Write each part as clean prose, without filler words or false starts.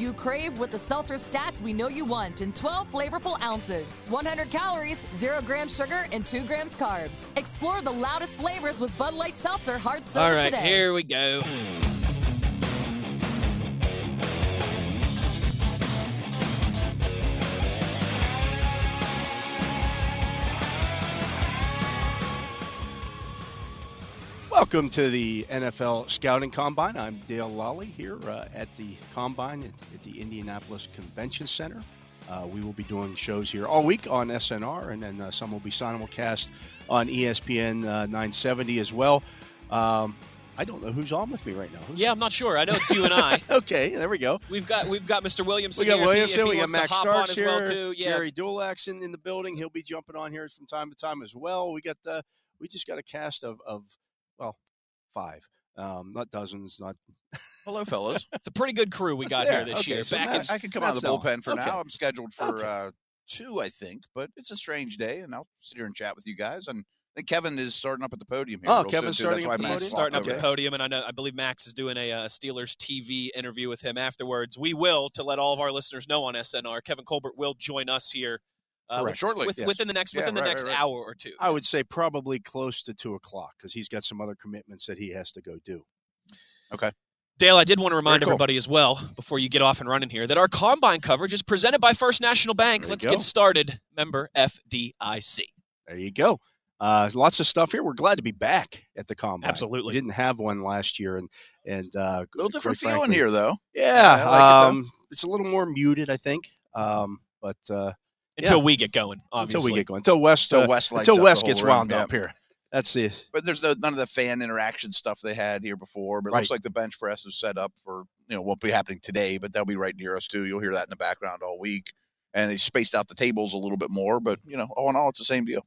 You crave with the seltzer stats we know you want in 12 flavorful ounces, 100 calories, 0 grams sugar, and 2 grams carbs. Explore the loudest flavors with Bud Light Seltzer Hard Seltzer today. All right, here we go. Welcome to the NFL Scouting Combine. I'm Dale Lolley here at the Combine at the Indianapolis Convention Center. We will be doing shows here all week on SNR, and then some will be simulcast on ESPN 970 as well. I don't know who's on with me right now. Who's I'm not sure. I know it's you and I. Okay, there we go. We've got Mr. Williamson. We got Williamson. We got Max Starks here. Well too. Yeah. Jerry Dulax in the building. He'll be jumping on here from time to time as well. We just got a cast of well, five, not dozens, not. Hello, fellas. It's a pretty good crew we got here this year. So Matt, I can come out of the bullpen for now. I'm scheduled for two, I think, but it's a strange day, and I'll sit here and chat with you guys. And I think Kevin is starting up at the podium here. Oh, Kevin's starting up at the podium, and I believe Max is doing a Steelers TV interview with him afterwards. We will, to let all of our listeners know on SNR, Kevin Colbert will join us here. Shortly, within the next hour or two. I would say probably close to 2 o'clock because he's got some other commitments that he has to go do. Okay, Dale, I did want to remind everybody as well before you get off and running here that our combine coverage is presented by First National Bank. Let's get started. Member FDIC. There you go. Lots of stuff here. We're glad to be back at the combine. Absolutely, we didn't have one last year, and a little different feeling here though. Yeah, I like it, though. It's a little more muted, I think, but. Until we get going, obviously. Until we get going. Until West gets wound up here. That's it. But there's none of the fan interaction stuff they had here before. But it looks like the bench press is set up for, won't be happening today, but they'll be right near us too. You'll hear that in the background all week. And they spaced out the tables a little bit more. But, all in all, it's the same deal.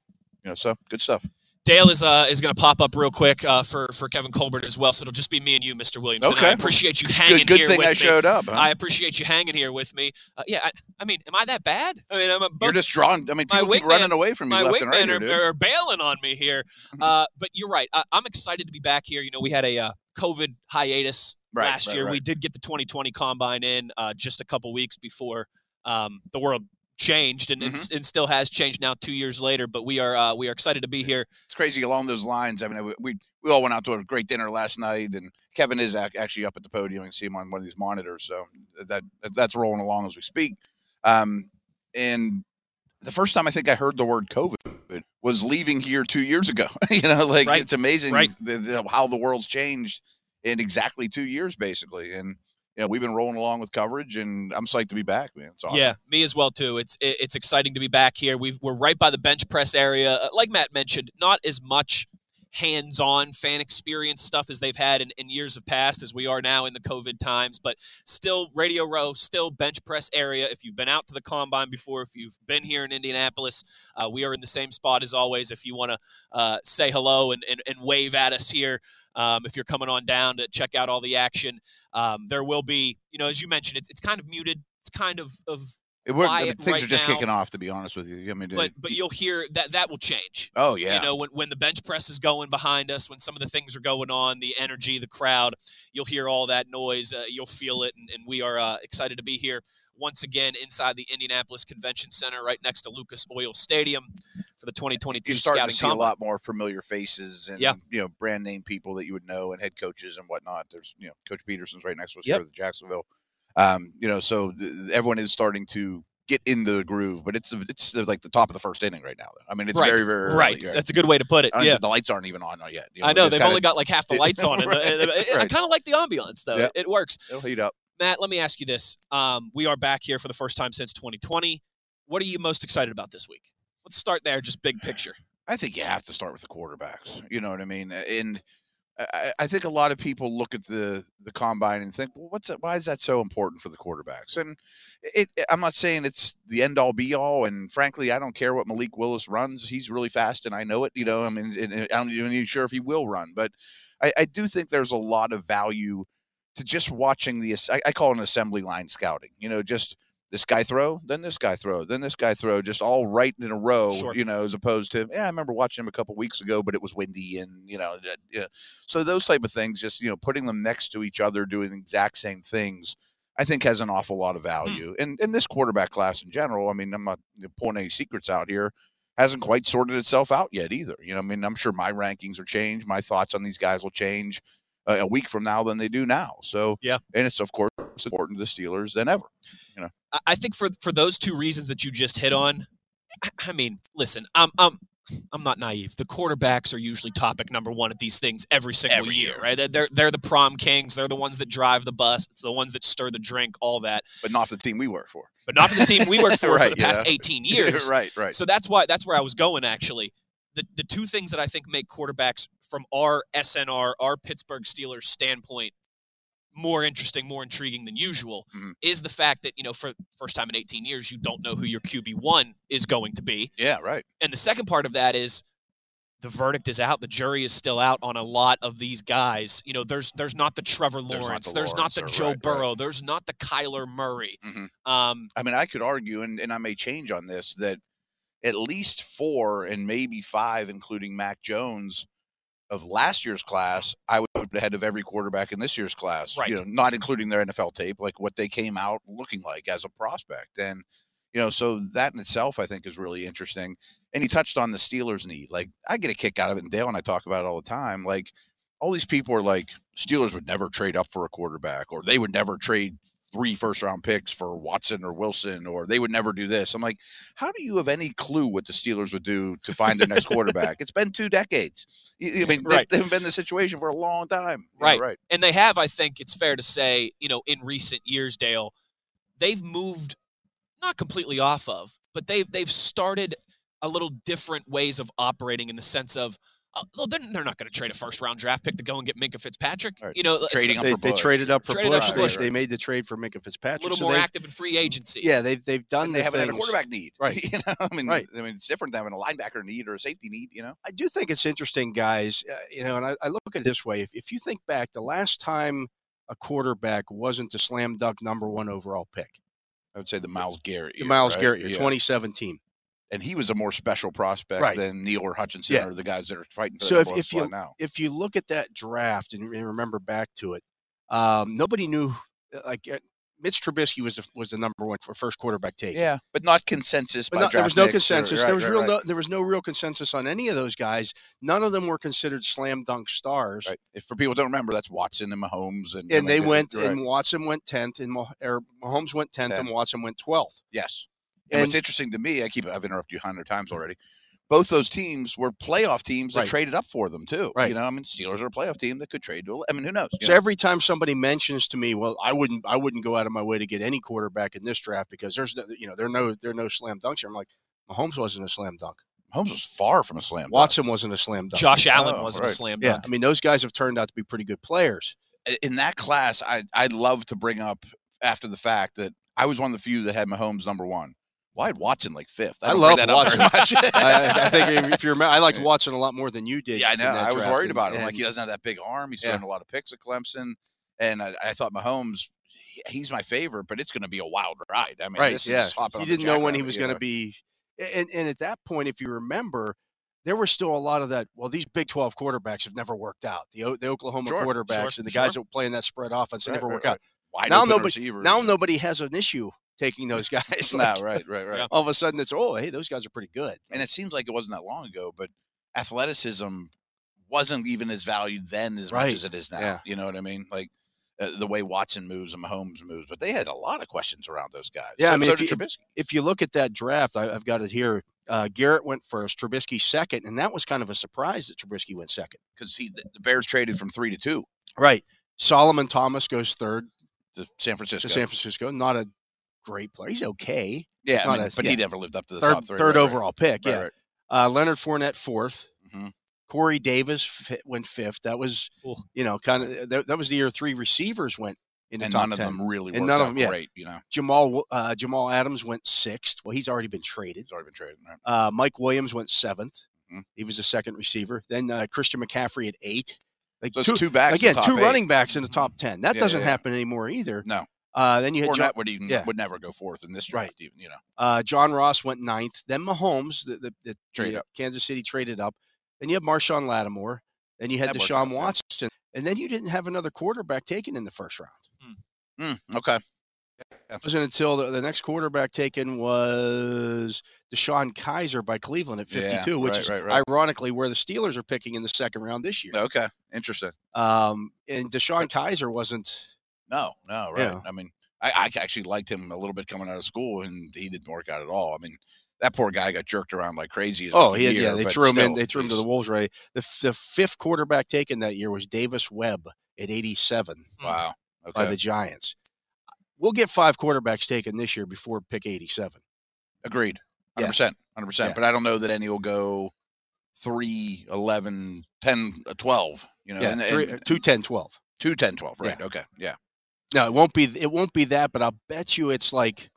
So good stuff. Dale is going to pop up real quick for Kevin Colbert as well, so it'll just be me and you, Mr. Williamson. Okay. I appreciate you hanging here with me. Good thing I showed up. Huh? I appreciate you hanging here with me. I mean, am I that bad? I mean, you're just drawn. I mean, people keep running away from you left and right. My wingmen are bailing on me here. But you're right. I'm excited to be back here. We had a COVID hiatus last year. Right. We did get the 2020 Combine in just a couple weeks before the world changed, and it still has changed now 2 years later, but we are excited to be here. It's crazy along those lines. I mean, we all went out to a great dinner last night, and Kevin is actually up at the podium. You can see him on one of these monitors, so that's rolling along as we speak. And the first time I think I heard the word COVID was leaving here 2 years ago. It's amazing how the world's changed in exactly 2 years, basically. And we've been rolling along with coverage, and I'm psyched to be back, man. It's awesome. Yeah, me as well, too. It's exciting to be back here. We're right by the bench press area. Like Matt mentioned, not as much hands-on fan experience stuff as they've had in years of past as we are now in the COVID times, but still radio row, still bench press area. If you've been out to the Combine before, if you've been here in Indianapolis, we are in the same spot as always. If you want to say hello and wave at us here, if you're coming on down to check out all the action, there will be, as you mentioned, it's kind of muted. It's kind of things are just kicking off, to be honest with you. I mean, but you'll hear that will change. Oh, yeah. When the bench press is going behind us, when some of the things are going on, the energy, the crowd, you'll hear all that noise. You'll feel it, and we are excited to be here once again inside the Indianapolis Convention Center right next to Lucas Oil Stadium for the 2022 Scouting Combine. You're starting to see a lot more familiar faces and brand name people that you would know and head coaches and whatnot. There's, Coach Peterson's right next to us here with Jacksonville. So everyone is starting to get in the groove, but it's like the top of the first inning right now. I mean, it's very, very early, right. That's a good way to put it. The lights aren't even on yet. I know they've only got like half the lights on. I kind of like the ambiance though. Yeah. It works. It'll heat up. Matt, let me ask you this. We are back here for the first time since 2020. What are you most excited about this week? Let's start there. Just big picture. I think you have to start with the quarterbacks. You know what I mean? And I think a lot of people look at the combine and think, well, why is that so important for the quarterbacks? And I'm not saying it's the end all be all. And frankly, I don't care what Malik Willis runs. He's really fast, and I know it. I mean, I'm not even sure if he will run, but I do think there's a lot of value to just watching I call it an assembly line scouting. Just this guy throw, then this guy throw, then this guy throw, just all right in a row, as opposed to, I remember watching him a couple weeks ago, but it was windy and, So those type of things, just, putting them next to each other, doing the exact same things, I think has an awful lot of value. And this quarterback class in general, I mean, I'm not pulling any secrets out here, hasn't quite sorted itself out yet either. You know, I mean, I'm sure my rankings will change. My thoughts on these guys will change a week from now than they do now. So, yeah. And it's, of course, important to the Steelers than ever. You know, I think for those two reasons that you just hit on, I mean, listen, I'm not naive. The quarterbacks are usually topic number one at these things every single year, right? They're the prom kings. They're the ones that drive the bus. It's the ones that stir the drink, all that. But not for the team we work for. Right, for the past 18 years. Right. So that's where I was going, actually. The two things that I think make quarterbacks from our SNR, our Pittsburgh Steelers standpoint, more interesting, more intriguing than usual, is the fact that, you know, for the first time in 18 years, you don't know who your QB1 is going to be. Yeah, right. And the second part of that is the verdict is out. The jury is still out on a lot of these guys. You know, there's not the Trevor Lawrence. There's not the Joe Burrow. Right. There's not the Kyler Murray. I mean, I could argue, and I may change on this, that at least four and maybe five, including Mac Jones, of last year's class, I would have ahead of every quarterback in this year's class, right. You know, not including their NFL tape, like what they came out looking like as a prospect. And, you know, so that in itself, I think, is really interesting. And he touched on the Steelers need. Like, I get a kick out of it, and Dale and I talk about it all the time. Like, all these people are like, Steelers would never trade up for a quarterback, or they would never trade 3 first-round picks for Watson or Wilson, or they would never do this. I'm like, how do you have any clue what the Steelers would do to find their next quarterback? It's been 2 decades. I mean, they've been in this situation for a long time. Right. And they have, I think it's fair to say, you know, in recent years, Dale, they've moved not completely off of, but they've started a little different ways of operating in the sense of, well, they're not going to trade a first-round draft pick to go and get Minkah Fitzpatrick. Right. You know, they traded up for Bush. They made the trade for Minkah Fitzpatrick. A little more active in free agency. Yeah, they've done. And they haven't had a quarterback need, right? You know, I mean, right. I mean, it's different than having a linebacker need or a safety need. You know, I do think it's interesting, guys. You know, and I look at it this way: if you think back, the last time a quarterback wasn't the slam dunk #1 overall pick, I would say the Myles Garrett. The Myles Garrett year, 2017. And he was a more special prospect than Neal or Hutchinson or the guys that are fighting for the ball now. If you look at that draft and remember back to it, nobody knew. Like Mitch Trubisky was the #1 for first quarterback take. Yeah, but not consensus. There was no consensus. There was no real consensus on any of those guys. None of them were considered slam dunk stars. Right. If for people who don't remember, that's Watson and Mahomes, and they went. And Watson went 10th, Mahomes went 10th, and Watson went 12th. Yes. And what's interesting to me, I've interrupted you 100 times already. Both those teams were playoff teams that traded up for them too. Right. You know, I mean, Steelers are a playoff team that could trade to. I mean, who knows? So every time somebody mentions to me, well, I wouldn't go out of my way to get any quarterback in this draft because there's no, you know, there are no slam dunks here. I'm like, Mahomes wasn't a slam dunk. Mahomes was far from a slam dunk. Watson wasn't a slam dunk. Josh Allen wasn't a slam dunk. Yeah. I mean, those guys have turned out to be pretty good players. In that class, I'd love to bring up after the fact that I was one of the few that had Mahomes #1. Well, I had Watson like 5th. I love Watson. I think if you remember, I liked Watson a lot more than you did. Yeah, I know. I was worried about him. Like, he doesn't have that big arm. He's throwing a lot of picks at Clemson. And I thought Mahomes, he's my favorite, but it's going to be a wild ride. I mean, this is hopping. You didn't know when he was going to be. And at that point, if you remember, there were still a lot of that. Well, these Big 12 quarterbacks have never worked out. The Oklahoma quarterbacks and the guys that were playing that spread offense never worked out. Now nobody has an issue taking those guys. Like, right. All of a sudden it's, oh, hey, those guys are pretty good. And it seems like it wasn't that long ago, but athleticism wasn't even as valued then as much as it is now. Yeah. You know what I mean? Like the way Watson moves and Mahomes moves, but they had a lot of questions around those guys. Yeah, so, I mean, if you look at that draft, I've got it here. Garrett went first, Trubisky second, and that was kind of a surprise that Trubisky went second. Because the Bears traded from 3 to 2. Right. Solomon Thomas goes third. To San Francisco. Not a great player. He's okay. Yeah, but he never lived up to the top three. Third overall pick, Right. Leonard Fournette, 4th. Mm-hmm. Corey Davis went 5th. That was, you know, kind of that was the year 3 receivers went in the top 10. And none of them really worked out great, you know. Jamal Adams went 6th. Well, he's already been traded. Right. Mike Williams went 7th. Mm-hmm. He was the second receiver. Then Christian McCaffrey at 8th. Like so two backs again, two running backs in the top 10. That doesn't happen anymore either. No. Then you had Fournette would never go 4th in this draft, even, you know. John Ross went 9th. Then Mahomes, the trade up. Kansas City traded up. Then you have Marshawn Lattimore. Then you had Deshaun Watson, and then you didn't have another quarterback taken in the first round. Okay. It wasn't until the next quarterback taken was DeShone Kizer by Cleveland at 52, which is ironically where the Steelers are picking in the second round this year. Okay, interesting. And DeShone Kizer wasn't. No, right. Yeah. I mean, I actually liked him a little bit coming out of school, and he didn't work out at all. I mean, that poor guy got jerked around like crazy. They threw him to the wolves. Right. The fifth quarterback taken that year was Davis Webb at 87. Wow. Okay. By the Giants. We'll get five quarterbacks taken this year before pick 87. Agreed. 100%. But I don't know that any will go 3, 11, 10, 12. You know, 2, 10, 12. 2, 10, 12. Right. Yeah. Okay. Yeah. No, it won't be. It won't be that. But I'll bet you it's like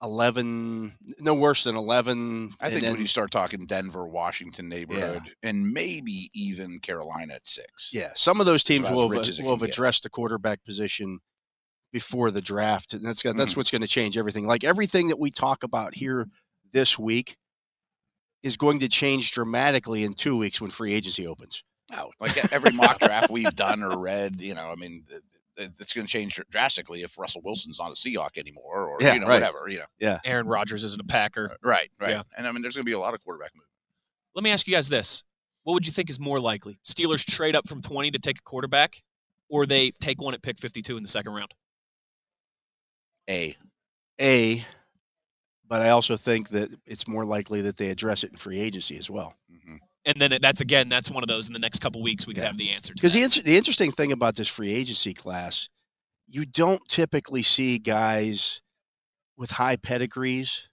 11. No worse than 11. I think then, when you start talking Denver, Washington neighborhood, and maybe even Carolina at 6. Yeah, some of those teams will have addressed the quarterback position before the draft, and that's what's going to change everything. Like everything that we talk about here this week is going to change dramatically in 2 weeks when free agency opens. No, like every mock draft we've done or read, you know, I mean, it's going to change drastically if Russell Wilson's not a Seahawk anymore, or whatever, you know. Yeah, Aaron Rodgers isn't a Packer. Right. Yeah. And I mean, there's going to be a lot of quarterback movement. Let me ask you guys this: what would you think is more likely? Steelers trade up from 20 to take a quarterback, or they take one at pick 52 in the second round? A, but I also think that it's more likely that they address it in free agency as well. Mm-hmm. And then that's one of those in the next couple of weeks we could have the answer to. Because the interesting thing about this free agency class, you don't typically see guys with high pedigrees,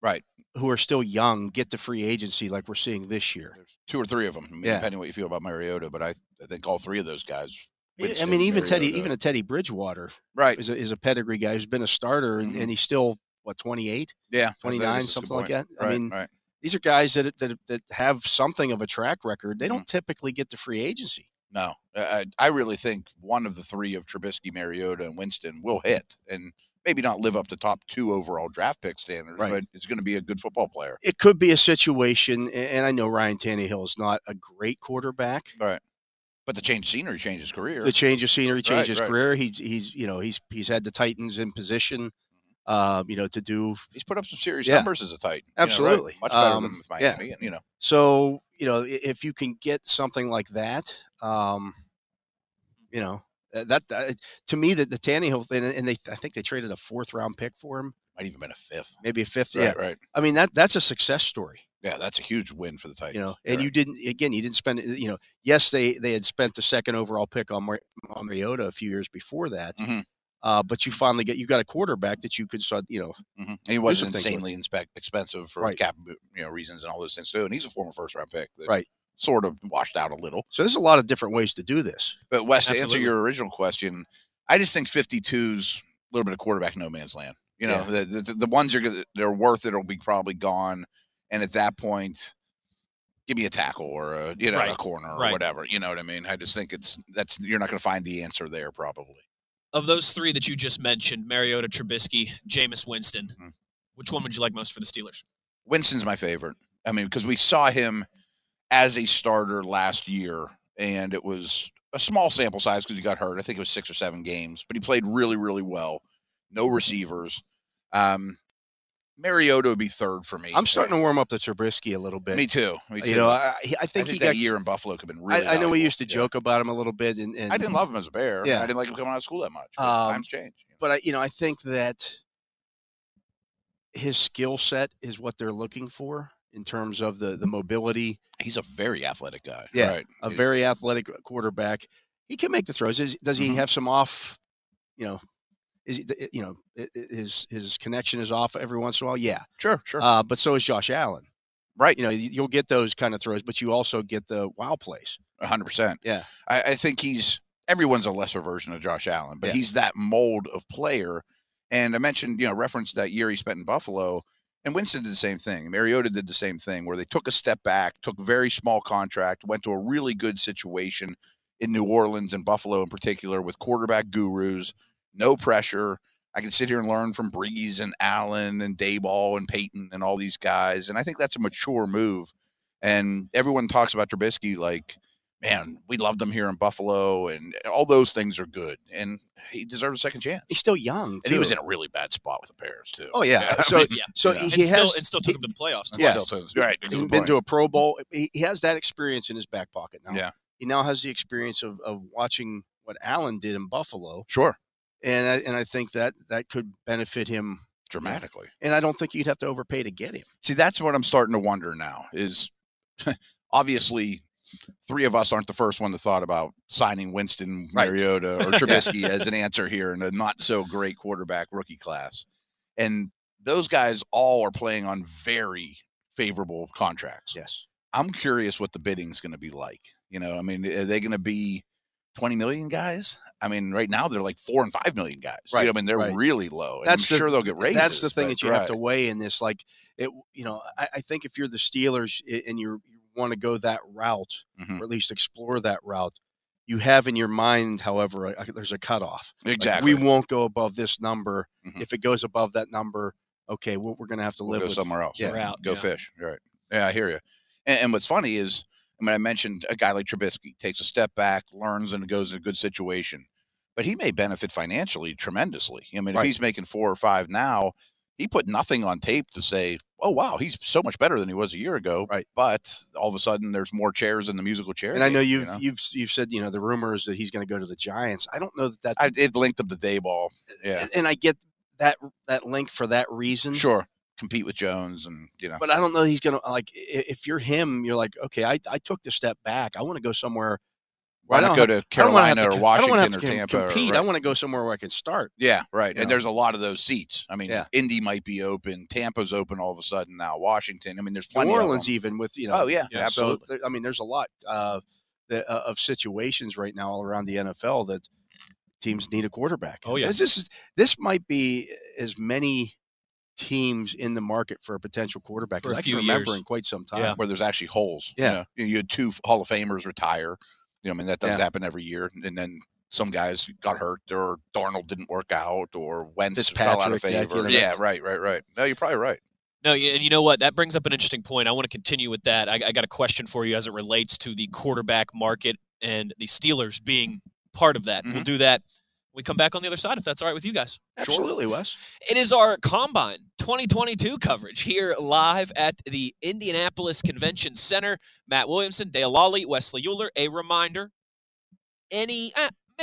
right, who are still young get the free agency like we're seeing this year. There's 2 or 3 of them, I mean, depending on what you feel about Mariota, but I think all 3 of those guys. Winston, I mean, even Mariota. Even a Teddy Bridgewater, right, is a pedigree guy who's been a starter, mm-hmm. and he's still 28, 29, something like that. Right, I mean, these are guys that have something of a track record. They don't typically get to free agency. No, I really think one of the 3 of Trubisky, Mariota, and Winston will hit, and maybe not live up to top 2 overall draft pick standards, but it's going to be a good football player. It could be a situation, and I know Ryan Tannehill is not a great quarterback, right? But the change of scenery changed his career. He's had the Titans in position, to do. He's put up some serious numbers as a Titan. Absolutely. Much better than with Miami, and, So, if you can get something like that, to me, the Tannehill thing, and I think they traded a 4th round pick for him. Might even been a 5th. Maybe a 5th. Right. I mean, that's a success story. Yeah, that's a huge win for the Titans. You didn't spend, yes, they had spent the 2nd overall pick on Mariota a few years before that, mm-hmm. But you finally got a quarterback that you could, mm-hmm. and he wasn't insanely expensive for cap, reasons and all those things too. And he's a former 1st round pick that sort of washed out a little. So there's a lot of different ways to do this. But Wes, to answer your original question, I just think 52's a little bit of quarterback no man's land. The ones they're worth it will be probably gone. And at that point, give me a tackle or a corner or whatever. You know what I mean? I just think you're not going to find the answer there probably. Of those 3 that you just mentioned, Mariota, Trubisky, Jameis Winston, mm-hmm. which one would you like most for the Steelers? Winston's my favorite. I mean, because we saw him as a starter last year, and it was a small sample size because he got hurt. I think it was 6 or 7 games, but he played really, really well. No receivers. Mariota would be 3rd for me. I'm starting to warm up to Trubisky a little bit. Me too. I think that year in Buffalo could have been really valuable. I know we used to joke about him a little bit. And I didn't love him as a Bear. Yeah. I didn't like him coming out of school that much. Times change. But, I think that his skill set is what they're looking for in terms of the mobility. He's a very athletic guy. Yeah, right. He's very athletic quarterback. He can make the throws. Does he mm-hmm. have some off, his connection is off every once in a while. Yeah, sure. But so is Josh Allen, right? You'll get those kind of throws, but you also get the wow plays. 100%. Yeah, I think everyone's a lesser version of Josh Allen, but he's that mold of player. And I mentioned, referenced that year he spent in Buffalo, and Winston did the same thing. Mariota did the same thing, where they took a step back, took very small contract, went to a really good situation in New Orleans and Buffalo in particular with quarterback gurus. No pressure. I can sit here and learn from Breeze and Allen and Daboll and Peyton and all these guys. And I think that's a mature move. And everyone talks about Trubisky like man, we loved him here in Buffalo, and all those things are good. And he deserved a second chance. He's still young, too. And he was in a really bad spot with the Bears, too. Oh, yeah. Yeah. So, I mean, yeah. So yeah. It still took him to the playoffs, too. Yes. Right. He's been to a Pro Bowl. He has that experience in his back pocket now. Yeah. He now has the experience of watching what Allen did in Buffalo. Sure. And I think that could benefit him dramatically. And I don't think you'd have to overpay to get him. See, that's what I'm starting to wonder now is obviously three of us aren't the first one to thought about signing Winston, Mariota, or Trubisky as an answer here in a not so great quarterback rookie class. And those guys all are playing on very favorable contracts. Yes. I'm curious what the bidding's going to be like. You know, I mean, are they going to be 20 million guys? I mean, right now they're like 4 and 5 million guys. Right. You know, I mean, they're really low. And I'm sure they'll get raises. That's the thing that you have to weigh in this. Like, I think if you're the Steelers and you want to go that route, mm-hmm. or at least explore that route, you have in your mind, however, there's a cutoff. Exactly. Like, we won't go above this number. Mm-hmm. If it goes above that number, okay, well, we're going to have to live with somewhere else. Yeah. Route. Go fish. Right. Yeah, I hear you. And what's funny is, I mean, I mentioned a guy like Trubisky takes a step back, learns, and goes in a good situation. But he may benefit financially tremendously. I mean, if he's making 4 or 5 now, he put nothing on tape to say, oh, wow, he's so much better than he was a year ago. Right. But all of a sudden, there's more chairs in the musical chair. And game, I know you've said, you know, the rumor is that he's going to go to the Giants. I don't know that it linked up to Dayball. Yeah. And I get that link for that reason. Sure. Compete with Jones and, you know. But I don't know he's going to, like, if you're him, you're like, okay, I took the step back. I want to go somewhere. Why not go to Carolina or Washington or Tampa? I want to go somewhere where I can start. Yeah, right. And there's a lot of those seats. I mean, Indy might be open. Tampa's open all of a sudden now. Washington. I mean, there's plenty of them. New Orleans even with, you know. Oh, yeah, absolutely. So, I mean, there's a lot of situations right now all around the NFL that teams need a quarterback. Oh, yeah. This might be as many teams in the market for a potential quarterback for a few years. I can remember in quite some time where there's actually holes. Yeah, you had 2 Hall of Famers retire. You know, I mean, that doesn't happen every year. And then some guys got hurt, or Darnold didn't work out, or Wentz fell out of favor. Right. No, you're probably right. No, and you know what? That brings up an interesting point. I want to continue with that. I got a question for you as it relates to the quarterback market and the Steelers being part of that. Mm-hmm. We'll do that. We come back on the other side, if that's all right with you guys. Absolutely, Wes. It is our Combine 2022 coverage here live at the Indianapolis Convention Center. Matt Williamson, Dale Lolley, Wesley Euler. A reminder, maybe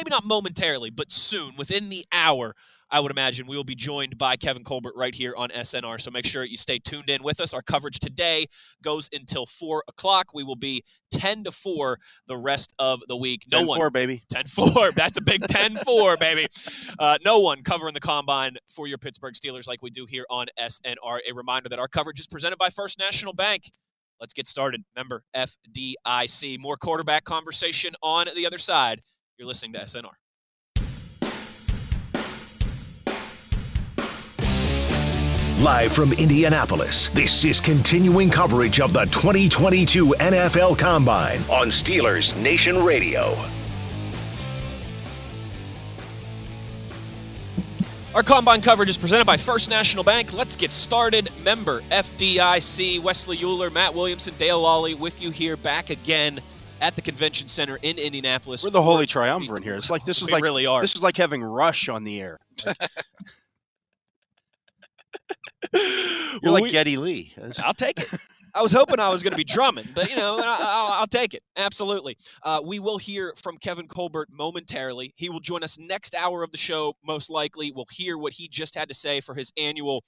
not momentarily, but soon, within the hour, I would imagine we will be joined by Kevin Colbert right here on SNR. So make sure you stay tuned in with us. Our coverage today goes until 4 o'clock. We will be 10 to 4 the rest of the week. 10-4, baby. 10-4. That's a big 10-4, baby. No one covering the Combine for your Pittsburgh Steelers like we do here on SNR. A reminder that our coverage is presented by First National Bank. Let's get started. Remember, FDIC. More quarterback conversation on the other side. You're listening to SNR. Live from Indianapolis, this is continuing coverage of the 2022 NFL Combine on Steelers Nation Radio. Our Combine coverage is presented by First National Bank. Let's get started. Member FDIC, Wesley Euler, Matt Williamson, Dale Lolley with you here back again at the Convention Center in Indianapolis. We're the Holy Triumvirate here. It's like this is like having Rush on the air. You're like Geddy Lee. I'll take it. I was hoping I was going to be drumming, but, you know, I'll take it. Absolutely. We will hear from Kevin Colbert momentarily. He will join us next hour of the show, most likely. We'll hear what he just had to say for his annual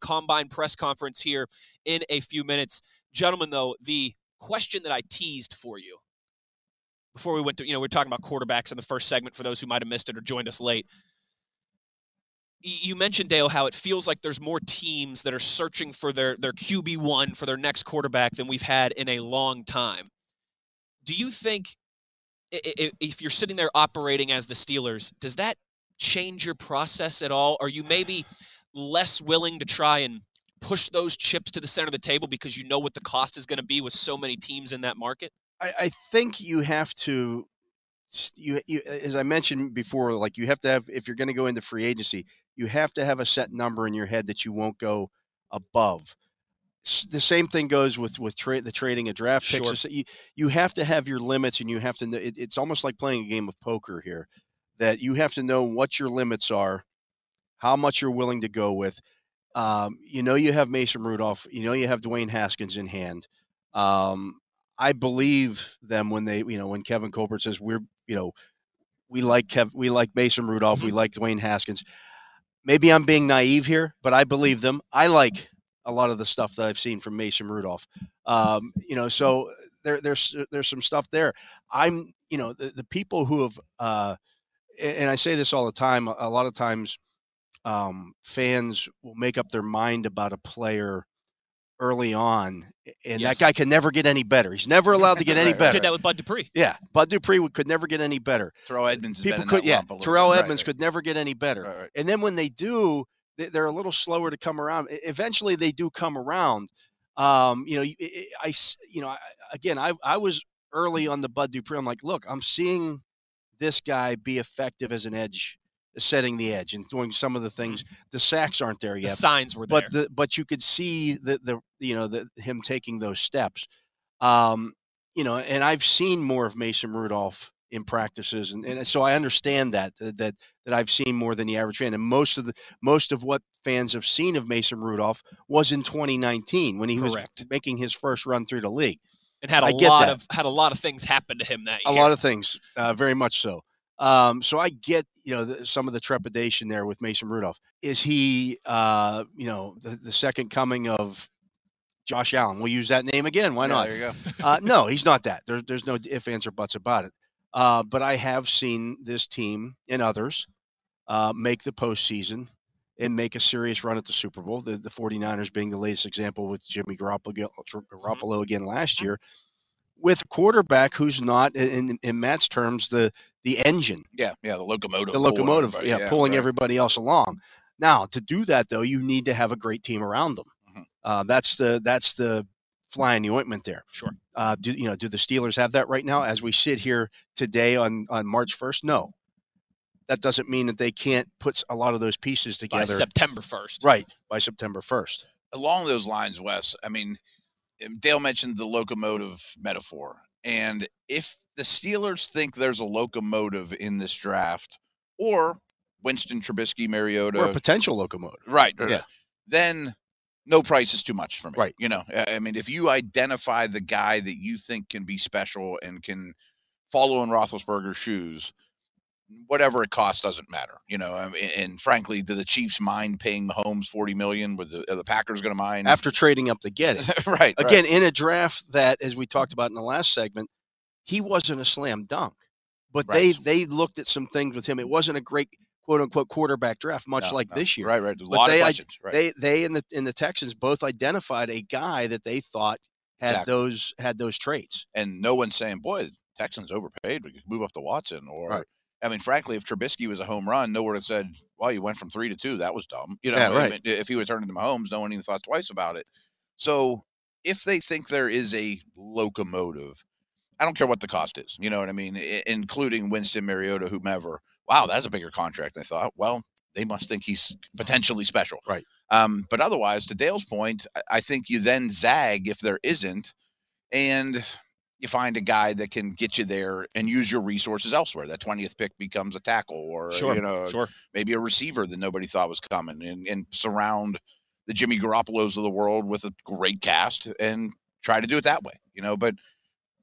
Combine press conference here in a few minutes. Gentlemen, though, the question that I teased for you before we went to, you know, we're talking about quarterbacks in the first segment for those who might have missed it or joined us late. You mentioned, Dale, how it feels like there's more teams that are searching for their QB1 for their next quarterback than we've had in a long time. Do you think, if you're sitting there operating as the Steelers, does that change your process at all? Are you maybe less willing to try and push those chips to the center of the table because you know what the cost is going to be with so many teams in that market? I think you have to, as I mentioned before, like you have to have, if you're going to go into free agency, you have to have a set number in your head that you won't go above. the same thing goes with the trading of draft picks. Sure. So you have to have your limits, and you have to know, it's almost like playing a game of poker here, that you have to know what your limits are, how much you're willing to go with. You have Mason Rudolph, you have Dwayne Haskins in hand. I believe them when they, when Kevin Colbert says we like Mason Rudolph, we like Dwayne Haskins. Maybe I'm being naive here, but I believe them. I like a lot of the stuff that I've seen from Mason Rudolph. So there's some stuff there. The people who have, and I say this all the time, a lot of times fans will make up their mind about a player early on, and yes, that guy can never get any better. He's never allowed to get any better. Did that with Bud Dupree. Yeah, Bud Dupree could never get any better. Terrell Edmunds. Could never get any better. Right. And then when they do, they're a little slower to come around. Eventually, they do come around. I was early on the Bud Dupree. I'm like, look, I'm seeing this guy be effective as an edge, setting the edge and doing some of the things. The sacks aren't there yet. The signs were there, but you could see him taking those steps. And I've seen more of Mason Rudolph in practices, and so I understand that I've seen more than the average fan. And most of what fans have seen of Mason Rudolph was in 2019 when he was making his first run through the league, and had a lot of things happen to him that year. A lot of things, very much so. So I get, some of the trepidation there with Mason Rudolph. Is he, the second coming of Josh Allen? We'll use that name again. Why not? There you go. No, he's not that. There's no ifs, ands, or buts about it. But I have seen this team and others make the postseason and make a serious run at the Super Bowl. The 49ers being the latest example with Jimmy Garoppolo again last year, with a quarterback who's not, in Matt's terms, the engine. Yeah, the locomotive, pulling everybody else along. Now, to do that, though, you need to have a great team around them. Mm-hmm. That's the fly in the ointment there. Sure. Do the Steelers have that right now? As we sit here today on March 1st, no. That doesn't mean that they can't put a lot of those pieces together. By September 1st. Right, by September 1st. Along those lines, Wes, I mean, Dale mentioned the locomotive metaphor. And if the Steelers think there's a locomotive in this draft, or Winston, Trubisky, Mariota, or a potential locomotive, right. Then no price is too much for me. Right. I mean, if you identify the guy that you think can be special and can follow in Roethlisberger's shoes, whatever it costs doesn't matter. And frankly, do the Chiefs mind paying Mahomes $40 million? Are the Packers going to mind after trading up to get it? Right. Again, in a draft that, as we talked about in the last segment, he wasn't a slam dunk, but they looked at some things with him. It wasn't a great quote unquote quarterback draft, much like this year. Right. A lot of questions. They and the Texans both identified a guy that they thought had those traits. And no one's saying, boy, the Texans overpaid. We could move up to Watson . I mean, frankly, if Trubisky was a home run, no one would have said, well, you went from 3 to 2. That was dumb. I mean, if he was turning to Mahomes, no one even thought twice about it. So if they think there is a locomotive, I don't care what the cost is. You know what I mean? Including Winston, Mariota, whomever. Wow, that's a bigger contract, I thought. Well, they must think he's potentially special. Right. But otherwise, to Dale's point, I think you then zag if there isn't. And you find a guy that can get you there and use your resources elsewhere. That 20th pick becomes a tackle or, maybe a receiver that nobody thought was coming, and surround the Jimmy Garoppolos of the world with a great cast and try to do it that way, but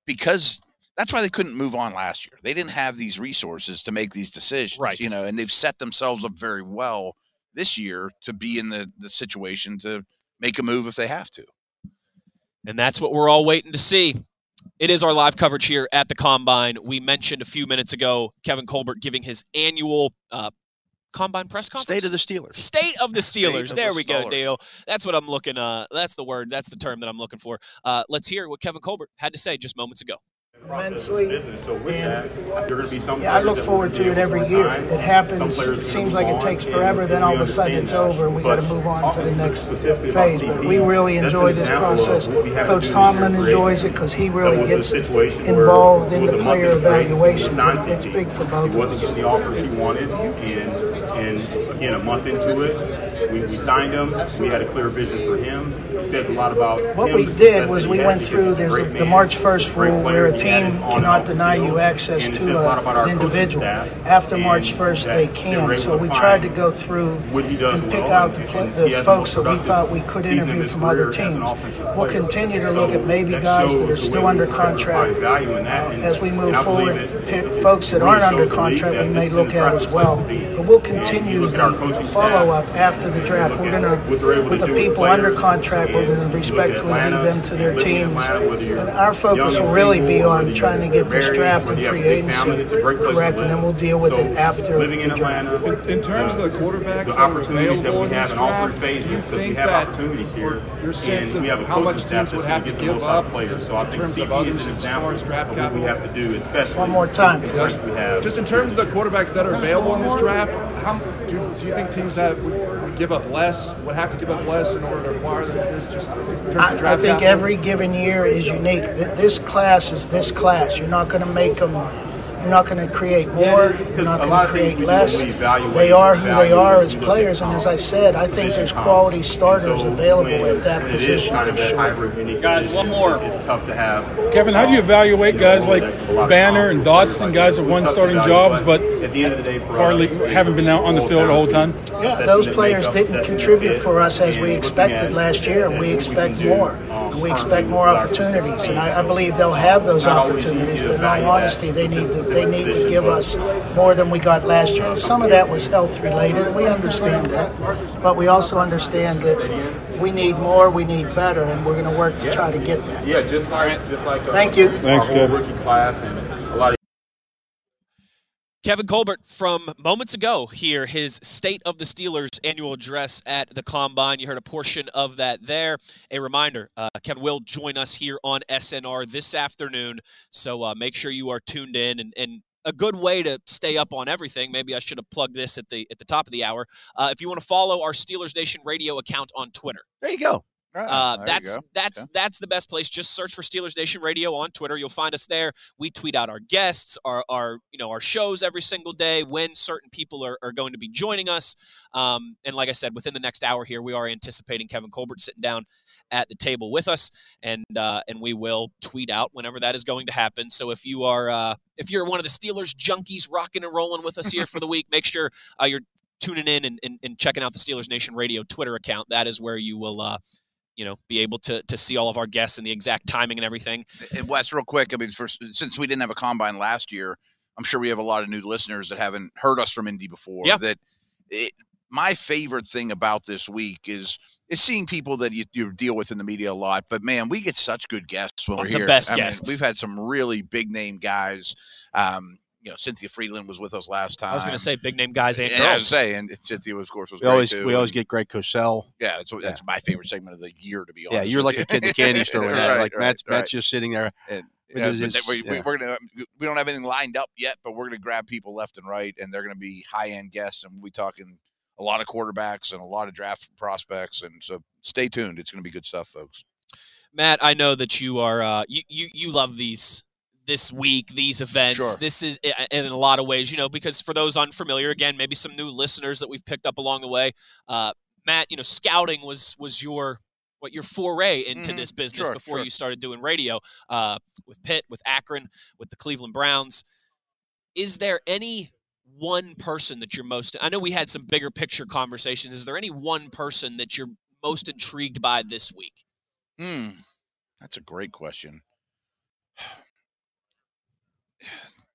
because that's why they couldn't move on last year. They didn't have these resources to make these decisions, and they've set themselves up very well this year to be in the situation to make a move if they have to. And that's what we're all waiting to see. It is our live coverage here at the Combine. We mentioned a few minutes ago Kevin Colbert giving his annual Combine press conference. State of the Steelers. There we go, Dale. That's what I'm looking that's the word. That's the term that I'm looking for. Let's hear what Kevin Colbert had to say just moments ago. Immensely, I look forward to it every year. It happens. It seems like it takes forever. Then all of a sudden it's over. We got to move on to the next phase. But we really enjoy this process. Coach Tomlin enjoys it because he really gets involved in the player evaluation. It's big for both of us. It wasn't the offer he wanted, and again, a month into it. We signed him. We had a clear vision for him. It says a lot about him. What we did was we went through the March 1st rule where a team cannot deny you access to an individual. After March 1st, they can. So we tried to go through and pick out the folks that we thought we could interview from other teams. We'll continue to look at maybe guys that are still under contract. As we move forward, folks that aren't under contract we may look at as well. But we'll continue the follow-up after the draft. We're going to, with the people under contract, we're going to respectfully leave them to their teams. And our focus will really be on trying to get this draft and free agency correct, and then we'll deal with it after the draft. In terms of the quarterbacks that are available in this draft, do you think that your sense of how much teams would have to give up in terms of others as far as draft capital? One more time. Just in terms of the quarterbacks that are available in this draft, do you think teams would have to give up less in order to acquire them? I think every given year is unique. This class is this class. You're not going to make them. You're not going to create more. You're not going to create less. They are who they are as players. And as I said, I think there's quality starters available at that position for sure. Guys, one more. It's tough to have. Kevin, how do you evaluate guys like Banner and Dodson, guys that won starting jobs, but hardly haven't been out on the field the whole time? Yeah, those players didn't contribute for us as we expected last year, and we expect more. And we expect more opportunities, and I believe they'll have those opportunities. But in all honesty, they need to give us more than we got last year. And some of that was health-related. We understand that, but we also understand that we need more, we need better, and we're going to work to try to get that. Yeah, just like. Thank you. Thanks, rookie class and a lot of. Kevin Colbert from moments ago here, his State of the Steelers annual address at the Combine. You heard a portion of that there. A reminder, Kevin will join us here on SNR this afternoon, so make sure you are tuned in. And a good way to stay up on everything, maybe I should have plugged this at the top of the hour, if you want to follow our Steelers Nation radio account on Twitter. There you go. That's the best place. Just search for Steelers Nation Radio on Twitter. You'll find us there. We tweet out our guests, our shows every single day when certain people are going to be joining us. And like I said, within the next hour here, we are anticipating Kevin Colbert sitting down at the table with us, and we will tweet out whenever that is going to happen. So if you are if you're one of the Steelers junkies rocking and rolling with us here for the week, make sure you're tuning in and checking out the Steelers Nation Radio Twitter account. That is where you will. Be able to see all of our guests and the exact timing and everything. And Wes, real quick, I mean, since we didn't have a combine last year, I'm sure we have a lot of new listeners that haven't heard us from Indy before. Yep. My favorite thing about this week is seeing people that you deal with in the media a lot. But, man, we get such good guests when we're here. The best guests. We've had some really big-name guys. Cynthia Freeland was with us last time. I was going to say big name guys and girls. I was saying, and Cynthia, of course, was great too. We always get Greg Cosell. Yeah, that's my favorite segment of the year, to be honest. Yeah, you're like a kid in the candy store. Matt's just sitting there. We don't have anything lined up yet, but we're going to grab people left and right, and they're going to be high-end guests, and we'll be talking a lot of quarterbacks and a lot of draft prospects. And so stay tuned. It's going to be good stuff, folks. Matt, I know that you are you love these. This week, these events, sure. This is in a lot of ways, because for those unfamiliar, again, maybe some new listeners that we've picked up along the way, Matt, scouting was your foray into this business before you started doing radio with Pitt, with Akron, with the Cleveland Browns. Is there any one person that you're most? I know we had some bigger picture conversations. Is there any one person that you're most intrigued by this week? That's a great question.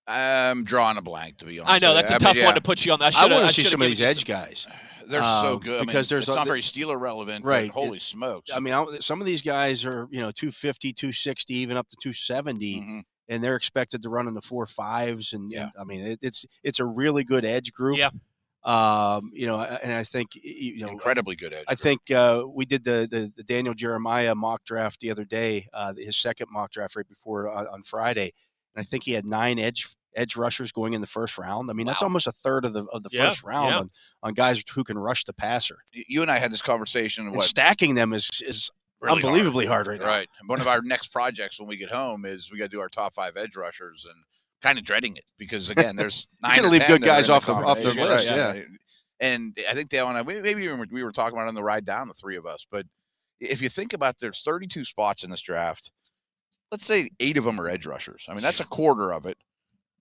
I'm drawing a blank, to be honest. I know that's a tough one to put you on. I want to see some of these edge guys. They're so good. Because it's not very Steeler relevant, right? But holy smokes! I mean, some of these guys are 250, 260, even up to 270, and they're expected to run in the 4.5s. And I mean, it's a really good edge group. Yeah. And I think incredibly good edge. I think we did the Daniel Jeremiah mock draft the other day, his second mock draft right before on Friday. And I think he had 9 edge rushers going in the first round. I mean, that's almost a third of the first round on guys who can rush the passer. You and I had this conversation. Stacking them is really unbelievably hard right now. Right. One of our next projects when we get home is we got to do our top 5 edge rushers and kind of dreading it because, again, there's 9 or 10 leave good guys off the list. Yeah. And I think Dale and I, maybe we were talking about it on the ride down, the three of us. But if you think about, there's 32 spots in this draft. Let's say 8 of them are edge rushers. I mean, that's a quarter of it.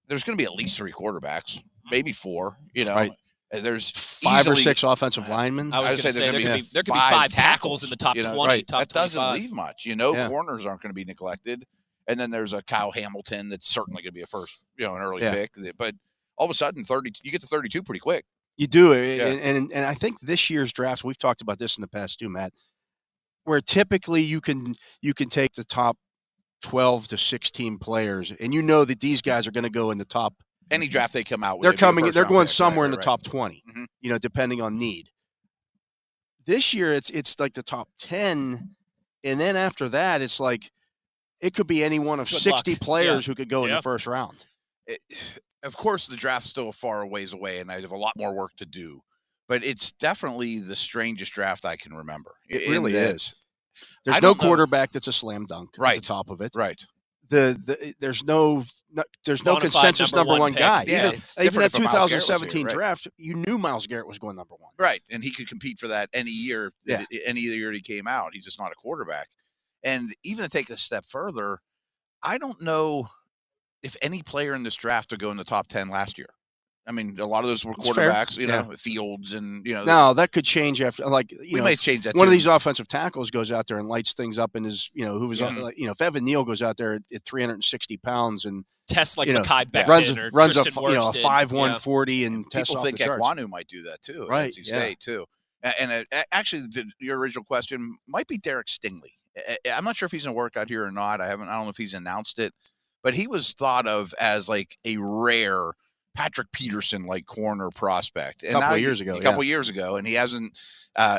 There's going to be at least 3 quarterbacks, maybe 4. You know, right. There's 5 or 6 offensive linemen. I was going to say there could be five tackles in the top 20. Right. Top that 25. Doesn't leave much. You know, yeah. Corners aren't going to be neglected. And then there's a Kyle Hamilton that's certainly going to be a first, you know, an early pick. But all of a sudden, you get to 32 pretty quick. You do. Yeah. And I think this year's drafts, we've talked about this in the past too, Matt, where typically you can take the top 12 to 16 players, and you know that these guys are going to go in the top. Any draft they come out with. They're going somewhere in the top 20, you know, depending on need. This year, it's like the top 10, and then after that, it's like it could be any one of 60 players who could go in the first round. Of course, the draft's still a far ways away, and I have a lot more work to do. But it's definitely the strangest draft I can remember. It really is. There's no quarterback that's a slam dunk at the top of it. Right. There's no consensus number one guy. Yeah, even that 2017 draft, you knew Myles Garrett was going number 1. Right, and he could compete for that any year. Yeah. Any year he came out, he's just not a quarterback. And even to take a step further, I don't know if any player in this draft will go in the top 10 last year. I mean, a lot of those were quarterbacks, you know, Fields and, you know. No, that could change after, like, you know, might change that one of these offensive tackles goes out there and lights things up and is, you know, who was on, like, you know, if Evan Neal goes out there at 360 pounds and tests like Mekhi Becton or runs Tristan Wirfs, you know, a 5.140 and tests off the charts. People think Ekwonu might do that too. Right. NC State too. And actually, your original question might be Derek Stingley. I'm not sure if he's going to work out here or not. I don't know if he's announced it, but he was thought of as like a rare Patrick Peterson like corner prospect and a couple years ago, and he hasn't.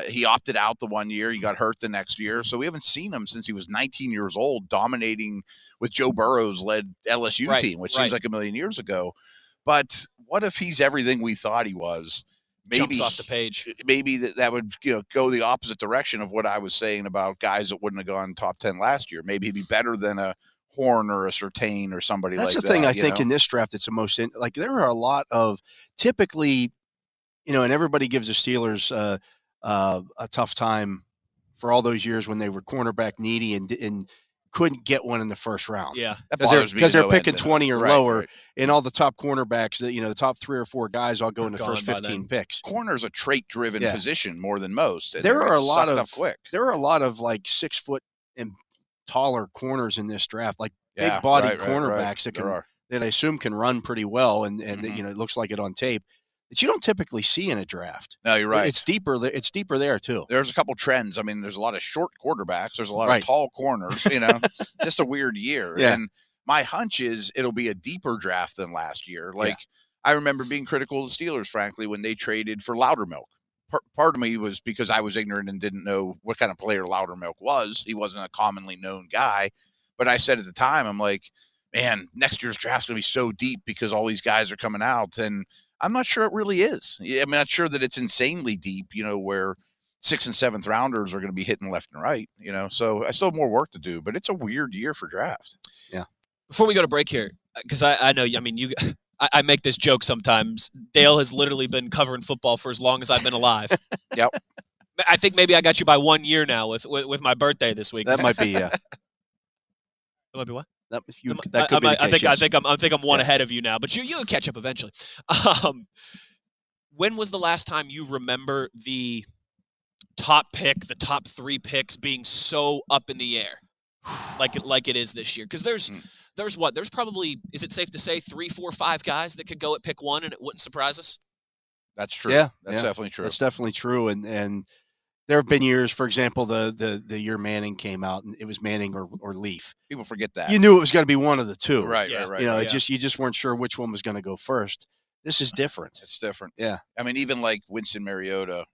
He opted out the one year. He got hurt the next year, so we haven't seen him since he was 19 years old, dominating with Joe Burrow's led LSU team, which seems like a million years ago. But what if he's everything we thought he was? Maybe jumps off the page. Maybe that would go the opposite direction of what I was saying about guys that wouldn't have gone top 10 last year. Maybe he'd be better than a Horn or a Surtain or somebody like that. That's the thing I think in this draft it's the most – like there are a lot of typically, you know, and everybody gives the Steelers a tough time for all those years when they were cornerback needy and couldn't get one in the first round. Yeah. Because they're picking 20 or lower, and all the top cornerbacks, you know, the top 3 or 4 guys all go in the first 15 picks. Corner's a trait-driven position more than most. And there are a lot of like 6 foot and taller corners in this draft, like big body cornerbacks that I assume can run pretty well, and you know, it looks like it on tape, that you don't typically see in a draft. No, you're right. It's deeper there too. There's a couple trends. I mean, there's a lot of short quarterbacks. There's a lot of tall corners, you know, just a weird year. Yeah. And my hunch is it'll be a deeper draft than last year. Like I remember being critical of the Steelers, frankly, when they traded for Loudermilk. Part of me was because I was ignorant and didn't know what kind of player Loudermilk was. He wasn't a commonly known guy. But I said at the time, I'm like, man, next year's draft's going to be so deep because all these guys are coming out. And I'm not sure it really is. I'm not sure that it's insanely deep, you know, where 6th and 7th rounders are going to be hitting left and right, you know. So I still have more work to do, but it's a weird year for draft. Yeah. Before we go to break here, because I know, I mean, you – I make this joke sometimes. Dale has literally been covering football for as long as I've been alive. Yep. I think maybe I got you by 1 year now with my birthday this week. That might be That might be what? I think I'm one ahead of you now, but you'll catch up eventually. When was the last time you remember the top pick, the top 3 picks being so up in the air, like it is this year? Because there's probably, is it safe to say 3, 4, 5 guys that could go at pick 1 and it wouldn't surprise us? That's true. Yeah. That's definitely true. That's definitely true. And there have been years, for example, the year Manning came out, and it was Manning or Leaf. People forget that. You knew it was going to be one of the two. Right, right. You know, you just weren't sure which one was going to go first. This is different. It's different. Yeah. I mean, even like Winston Mariota,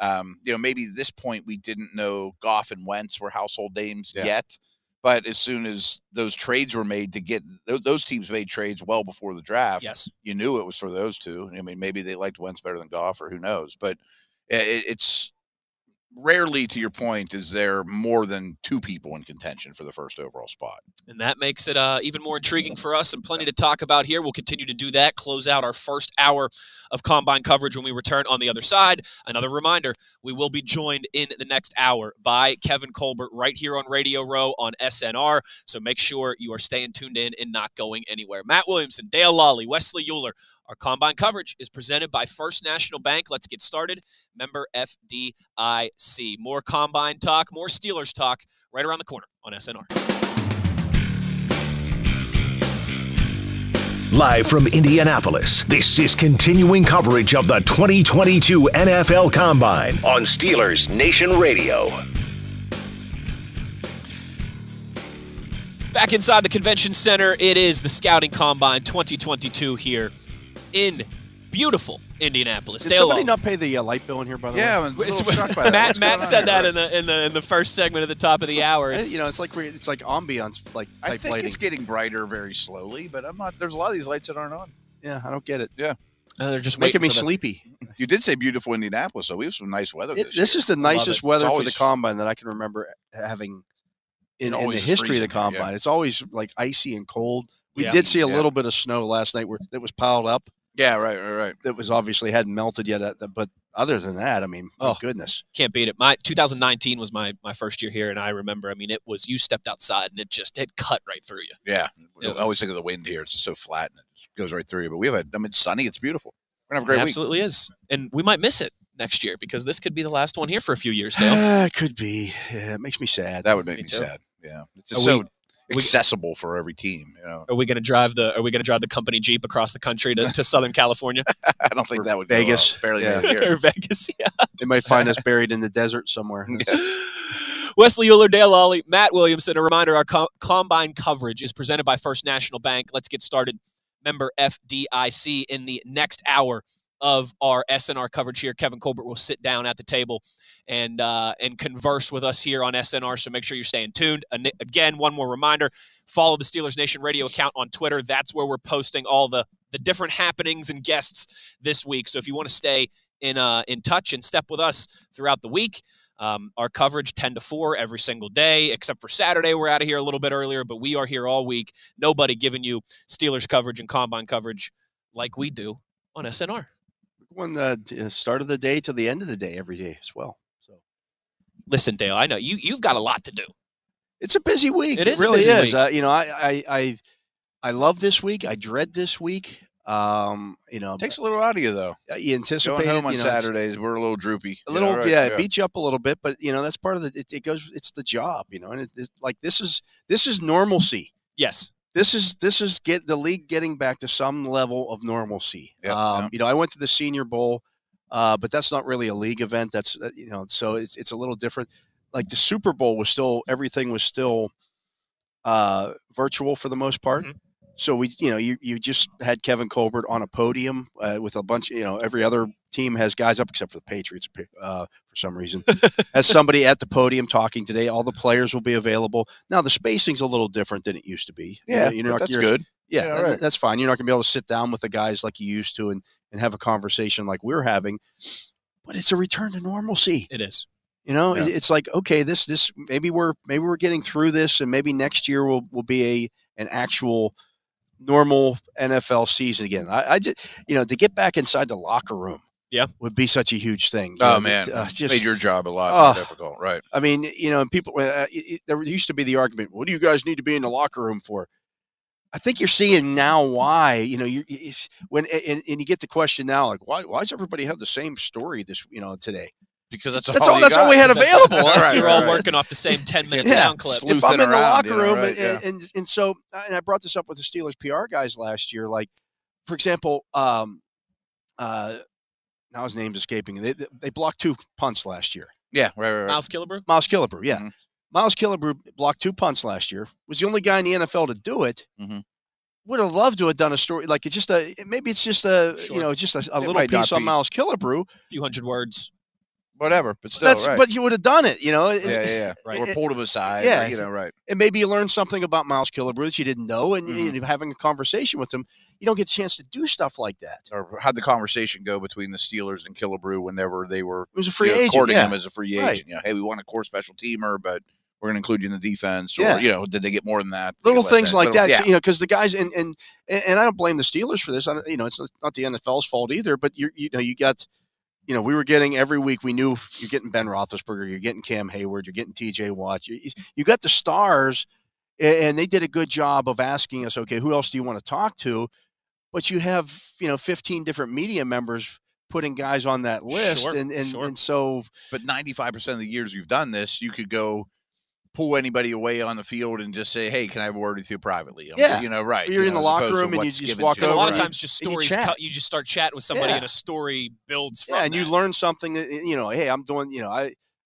you know, maybe at this point we didn't know Goff and Wentz were household names yet. But as soon as those trades were made to get those teams made trades well before the draft, you knew it was for those two. I mean, maybe they liked Wentz better than Goff, or who knows. But it's rarely, to your point, is there more than two people in contention for the first overall spot. And that makes it even more intriguing for us, and plenty to talk about here. We'll continue to do that, close out our first hour of Combine coverage when we return on the other side. Another reminder, we will be joined in the next hour by Kevin Colbert right here on Radio Row on SNR. So make sure you are staying tuned in and not going anywhere. Matt Williamson, Dale Lolley, Wesley Euler. Our Combine coverage is presented by First National Bank. Let's get started. Member FDIC. More Combine talk, more Steelers talk right around the corner on SNR. Live from Indianapolis, this is continuing coverage of the 2022 NFL Combine on Steelers Nation Radio. Back inside the convention center, it is the Scouting Combine 2022 here in beautiful Indianapolis. Did somebody not pay the light bill in here, by the way? Yeah, I was shocked by that. Matt said that right? in the first segment at the top of the hour. It's like ambiance, like type I think lighting. It's getting brighter very slowly, but there's a lot of these lights that aren't on. Yeah, I don't get it. Yeah. They're just making me sleepy. You did say beautiful Indianapolis, so we have some nice weather this year. This is the nicest weather for the Combine that I can remember having in the history of the Combine. Yeah. It's always like icy and cold. We did see a little bit of snow last night where it was piled up. Yeah, right. It was obviously hadn't melted yet, but other than that, I mean, goodness. Can't beat it. My 2019 was my first year here, and I remember, I mean, it was, you stepped outside, and it cut right through you. Yeah. I always think of the wind here. It's just so flat, and it goes right through you. But it's sunny. It's beautiful. We're going to have a great week. It absolutely is. And we might miss it next year because this could be the last one here for a few years, Dale. It could be. Yeah, it makes me sad. That would make me sad. Yeah. It's just so accessible for every team, you know. Are we going to drive the company Jeep across the country to Southern California? I don't think that would Vegas. Fairly here. Or Vegas, yeah. They might find us buried in the desert somewhere. Yeah. Wesley Euler, Dale Lolley, Matt Williamson. A reminder: our Combine coverage is presented by First National Bank. Let's get started. Member FDIC in the next hour of our SNR coverage here. Kevin Colbert will sit down at the table and converse with us here on SNR, so make sure you're staying tuned. And again, one more reminder, follow the Steelers Nation Radio account on Twitter. That's where we're posting all the different happenings and guests this week. So if you want to stay in touch and step with us throughout the week, our coverage 10 to 4 every single day, except for Saturday. We're out of here a little bit earlier, but we are here all week. Nobody giving you Steelers coverage and Combine coverage like we do on SNR. From the start of the day to the end of the day, every day as well. So, listen, Dale, I know you've got a lot to do. It's a busy week. It really is. I love this week. I dread this week. It takes a little out of you though. You anticipate going home on Saturdays. We're a little droopy. A little, it beats you up a little bit, but that's part of the. It goes. It's the job, and it's like this is normalcy. Yes. This is the league getting back to some level of normalcy. Yep, yep. I went to the Senior Bowl, but that's not really a league event. That's so it's a little different. Like the Super Bowl was still, everything was still virtual for the most part. Mm-hmm. So you just had Kevin Colbert on a podium with a bunch. Every other team has guys up except for the Patriots for some reason. Has somebody at the podium talking today. All the players will be available. Now the spacing's a little different than it used to be. Yeah, that's good. Yeah, right. That's fine. You're not going to be able to sit down with the guys like you used to and have a conversation like we're having. But it's a return to normalcy. It is. It's like, okay, this maybe we're getting through this, and maybe next year will be an actual normal NFL season again. I did, to get back inside the locker room would be such a huge thing. It made your job a lot more difficult, right? I mean, people, there used to be the argument, what do you guys need to be in the locker room for? I think you're seeing now why, you get the question now, like, why does everybody have the same story this, today? Because that's all we had available. You're all working off the same 10-minute sound clip. If I'm in the locker room, and so I brought this up with the Steelers PR guys last year. Like, for example, now his name's escaping. They blocked two punts last year. Yeah, right. Miles Killebrew. Yeah, mm-hmm. Miles Killebrew blocked two punts last year. Was the only guy in the NFL to do it. Mm-hmm. Would have loved to have done a story like it's just a maybe it's just a sure. Just a little piece on Miles Killebrew, a few hundred words. whatever, but still, that's, right. But you would have done it, you know. Yeah, right. Or pulled him aside, yeah, or, you know, right. And maybe you learned something about Miles Killebrew that you didn't know, and you're having a conversation with him. You don't get a chance to do stuff like that. Or how'd the conversation go between the Steelers and Killebrew whenever they were courting him as a free agent? Right. You know, hey, we want a core special teamer, but we're going to include you in the defense, or, you know, did they get more than that? Little things like that, so, you know, because the guys, and I don't blame the Steelers for this. I don't, you know, it's not the NFL's fault either, but, you know, we were getting every week, we knew you're getting Ben Roethlisberger, you're getting Cam Hayward, you're getting TJ Watt. You got the stars, and they did a good job of asking us, okay, who else do you want to talk to? But you have, you know, 15 different media members putting guys on that list. And so. But 95% of the years you've done this, you could go pull anybody away on the field and just say, hey, can I have a word with you privately? You know, right. You're in the locker room and you just walk over. A lot of times just stories, you just start chatting with somebody and a story builds from and that. You learn something, you know, hey, I'm doing, you know,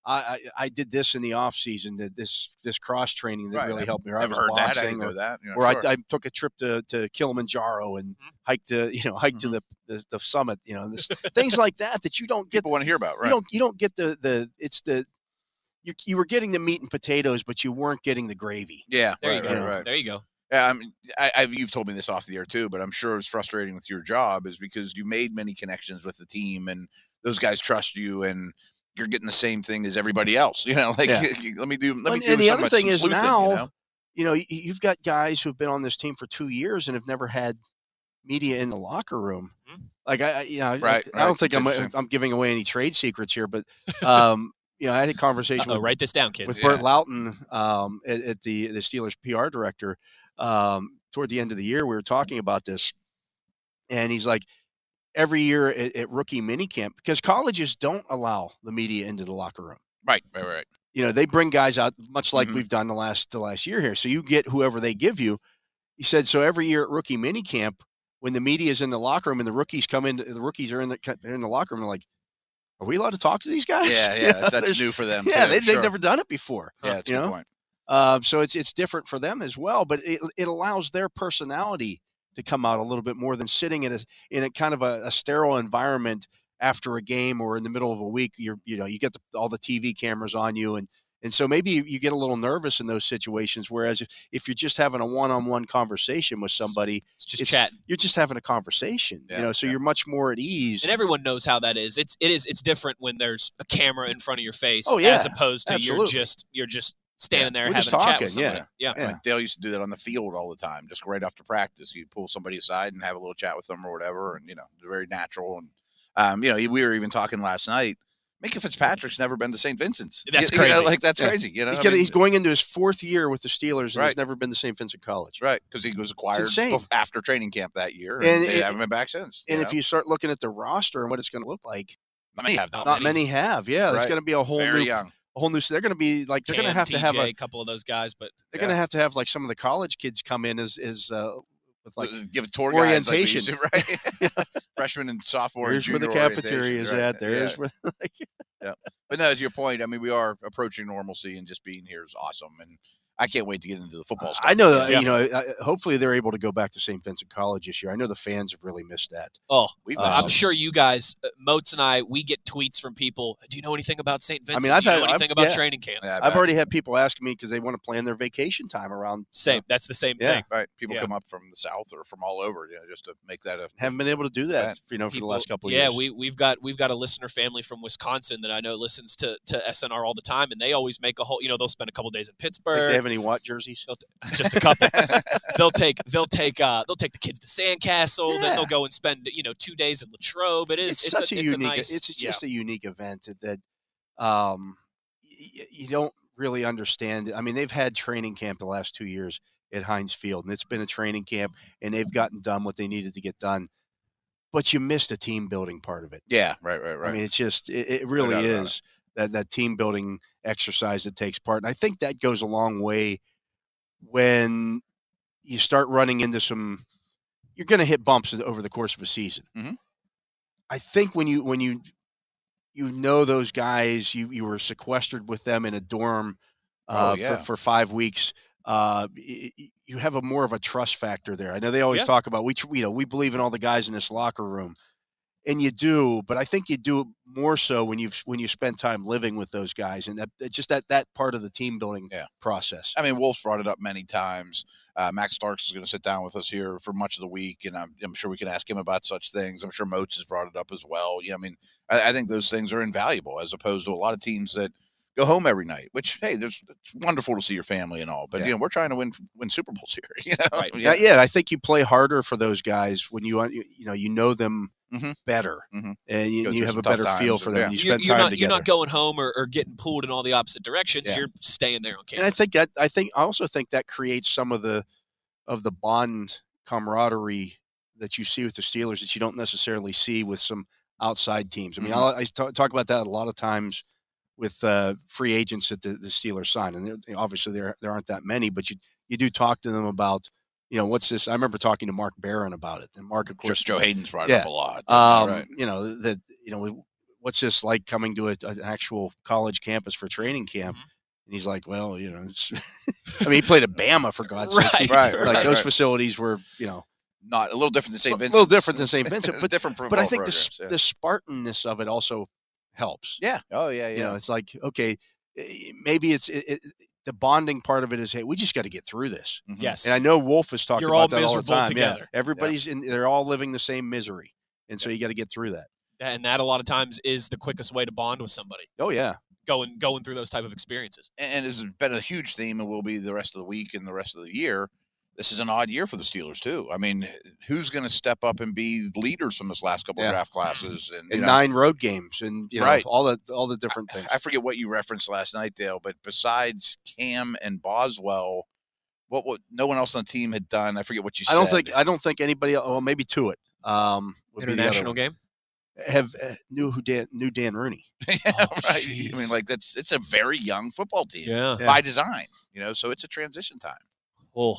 I did this in the off season, this cross training that really helped me. Or I've heard that, I know that. Yeah, or I took a trip to Kilimanjaro and hiked to, you know, to the summit, you know, and this, things like that you don't get. People want to hear about, right? You don't get you were getting the meat and potatoes, but you weren't getting the gravy. Yeah, right. There you go. Yeah, I mean, you've told me this off the air too, but I'm sure it's frustrating with your job is because you made many connections with the team, and those guys trust you, and you're getting the same thing as everybody else. You know, like let me do. And the other thing is now, you know, you've got guys who've been on this team for 2 years and have never had media in the locker room. Like I don't think I'm giving away any trade secrets here, but. You know, I had a conversation write this down, kids. With Burt Laughton at the Steelers PR director toward the end of the year. We were talking about this, and he's like, every year at rookie minicamp, because colleges don't allow the media into the locker room. Right. You know, they bring guys out, much like we've done the last year here. So you get whoever they give you. He said, so every year at rookie minicamp, when the media is in the locker room and the rookies come in, the rookies are in the locker room, they're like, are we allowed to talk to these guys? Yeah, you know, that's new for them. Yeah, they've never done it before. Yeah, that's a good point. So it's different for them as well, but it allows their personality to come out a little bit more than sitting in a kind of a sterile environment after a game or in the middle of a week. You get all the TV cameras on you, and so maybe you get a little nervous in those situations. Whereas if you're just having a one-on-one conversation with somebody, it's just chatting. You're just having a conversation, You're much more at ease. And everyone knows how that is. It's different when there's a camera in front of your face, as opposed to you're just standing there having a chat with somebody. Yeah. Like Dale used to do that on the field all the time, just right after practice. You'd pull somebody aside and have a little chat with them or whatever, and you know, very natural. And we were even talking last night. Minkah Fitzpatrick's never been to St. Vincent's. That's crazy. Crazy. You know, he's going into his fourth year with the Steelers, and he's never been to St. Vincent College. Right, because he was acquired after training camp that year, and they haven't been back since. And if you start looking at the roster and what it's going to look like, not many have. Yeah, that's going to be a whole new. Young. A whole new. They're going to be like they're going to have a couple of those guys, but they're going to have like some of the college kids come in as with like give a tour orientation, guys, right? Freshman and sophomore. Here's where the cafeteria is at. There's where. But no, to your point, I mean, we are approaching normalcy, and just being here is awesome, and I can't wait to get into the football stuff. I know that you know. Hopefully, they're able to go back to St. Vincent College this year. I know the fans have really missed that. Oh, I'm sure you guys, Moats and I, we get tweets from people. Do you know anything about St. Vincent? I mean, Do you know anything about training camp? Yeah, I've already had people ask me because they want to plan their vacation time around. That's the same thing. Right. People come up from the south or from all over, you know, just to make that. Haven't been able to do that, you know, for the last couple of years. Yeah, we've got a listener family from Wisconsin that I know listens to SNR all the time, and they always make a whole. You know, they'll spend a couple of days in Pittsburgh. Any Watt jerseys? Just a couple. They'll take the kids to Sandcastle. Then they'll go and spend 2 days in Latrobe. It's just a unique event that you don't really understand. I mean, they've had training camp the last 2 years at Heinz Field, and it's been a training camp, and they've gotten done what they needed to get done. But you missed a team building part of it. Yeah, right. I mean, it's just it really is. That team building exercise that takes part. And I think that goes a long way when you start running into you're going to hit bumps over the course of a season. Mm-hmm. I think when you know those guys, you were sequestered with them in a dorm for 5 weeks. You have a more of a trust factor there. I know they always talk about, we believe in all the guys in this locker room. And you do, but I think you do it more so when you spend time living with those guys, and it's just that part of the team building process. I mean, Wolf's brought it up many times. Max Starks is going to sit down with us here for much of the week, and I'm sure we can ask him about such things. I'm sure Moats has brought it up as well. Yeah, I mean, I think those things are invaluable as opposed to a lot of teams that go home every night. Which, hey, it's wonderful to see your family and all, but you know, we're trying to win Super Bowls here. You know, right. Yeah. I think you play harder for those guys when you know them. Mm-hmm. Better, mm-hmm. and you have a better feel for them. Yeah. You spend time together. You're not going home or getting pulled in all the opposite directions. Yeah. You're staying there on campus. And I also think that creates some of the bond camaraderie that you see with the Steelers that you don't necessarily see with some outside teams. I mean, mm-hmm. I talk about that a lot of times with free agents that the Steelers sign, and obviously there aren't that many, but you do talk to them about. You know, what's this? I remember talking to Mark Barron about it. And Mark, of course, Joe Hayden's brought up a lot. Right. You know, that, you know, what's this like coming to an actual college campus for training camp? Mm-hmm. And he's like, well, you know, it's, I mean, he played at Bama for God's sake. Right. Like those facilities were, you know, not a little different than St. Vincent. A little different than St. Vincent, but different. But I think the Spartanness of it also helps. Yeah. Oh yeah. Yeah. You know, it's like, okay, maybe the bonding part of it is, hey, we just got to get through this. Mm-hmm. Yes. And I know Wolf has talked about that all the time. Together. Yeah. Everybody's in, they're all living the same misery. And so you got to get through that. And that a lot of times is the quickest way to bond with somebody. Oh, yeah. Going through those type of experiences. And it's been a huge theme and will be the rest of the week and the rest of the year. This is an odd year for the Steelers, too. I mean, who's going to step up and be leaders from this last couple of draft classes? And nine road games and all the different things. I forget what you referenced last night, Dale, but besides Cam and Boswell, what no one else on the team had done. I forget what you said. I don't think anybody else, well, maybe Tuitt. International game? Knew Dan Rooney. Yeah, right. Geez. I mean, like, it's a very young football team by design, you know, so it's a transition time. Oh.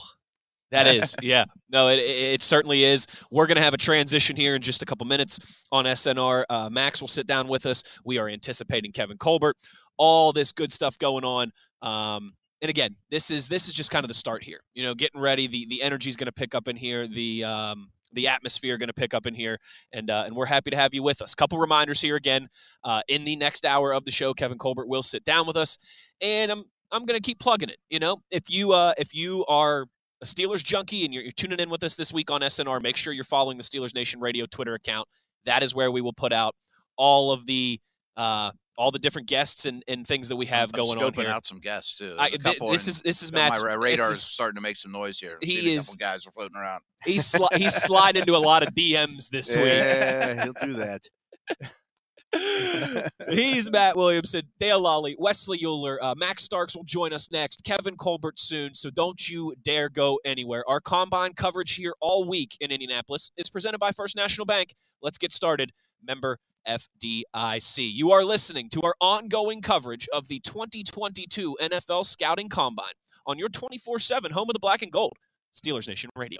That is, yeah. No, it certainly is. We're going to have a transition here in just a couple minutes on SNR. Max will sit down with us. We are anticipating Kevin Colbert. All this good stuff going on. And again, this is just kind of the start here. You know, getting ready. The energy is going to pick up in here. The atmosphere going to pick up in here, and we're happy to have you with us. Couple reminders here again. In the next hour of the show, Kevin Colbert will sit down with us, and I'm going to keep plugging it. You know, if you are a Steelers junkie and you're tuning in with us this week on SNR, make sure you're following the Steelers Nation Radio Twitter account. That is where we will put out all of the different guests and things that we have going on here. Scoping out some guests too. This is Matt's. My radar is starting to make some noise here. A couple guys are floating around. He's he's sliding into a lot of DMs this week. Yeah, he'll do that. He's Matt Williamson, Dale Lolley, Wesley Euler, Max Starks will join us next, Kevin Colbert soon, so don't you dare go anywhere. Our combine coverage here all week in Indianapolis is presented by First National Bank. Let's get started. Member FDIC. You are listening to our ongoing coverage of the 2022 NFL Scouting Combine on your 24/7 home of the black and gold, Steelers Nation Radio.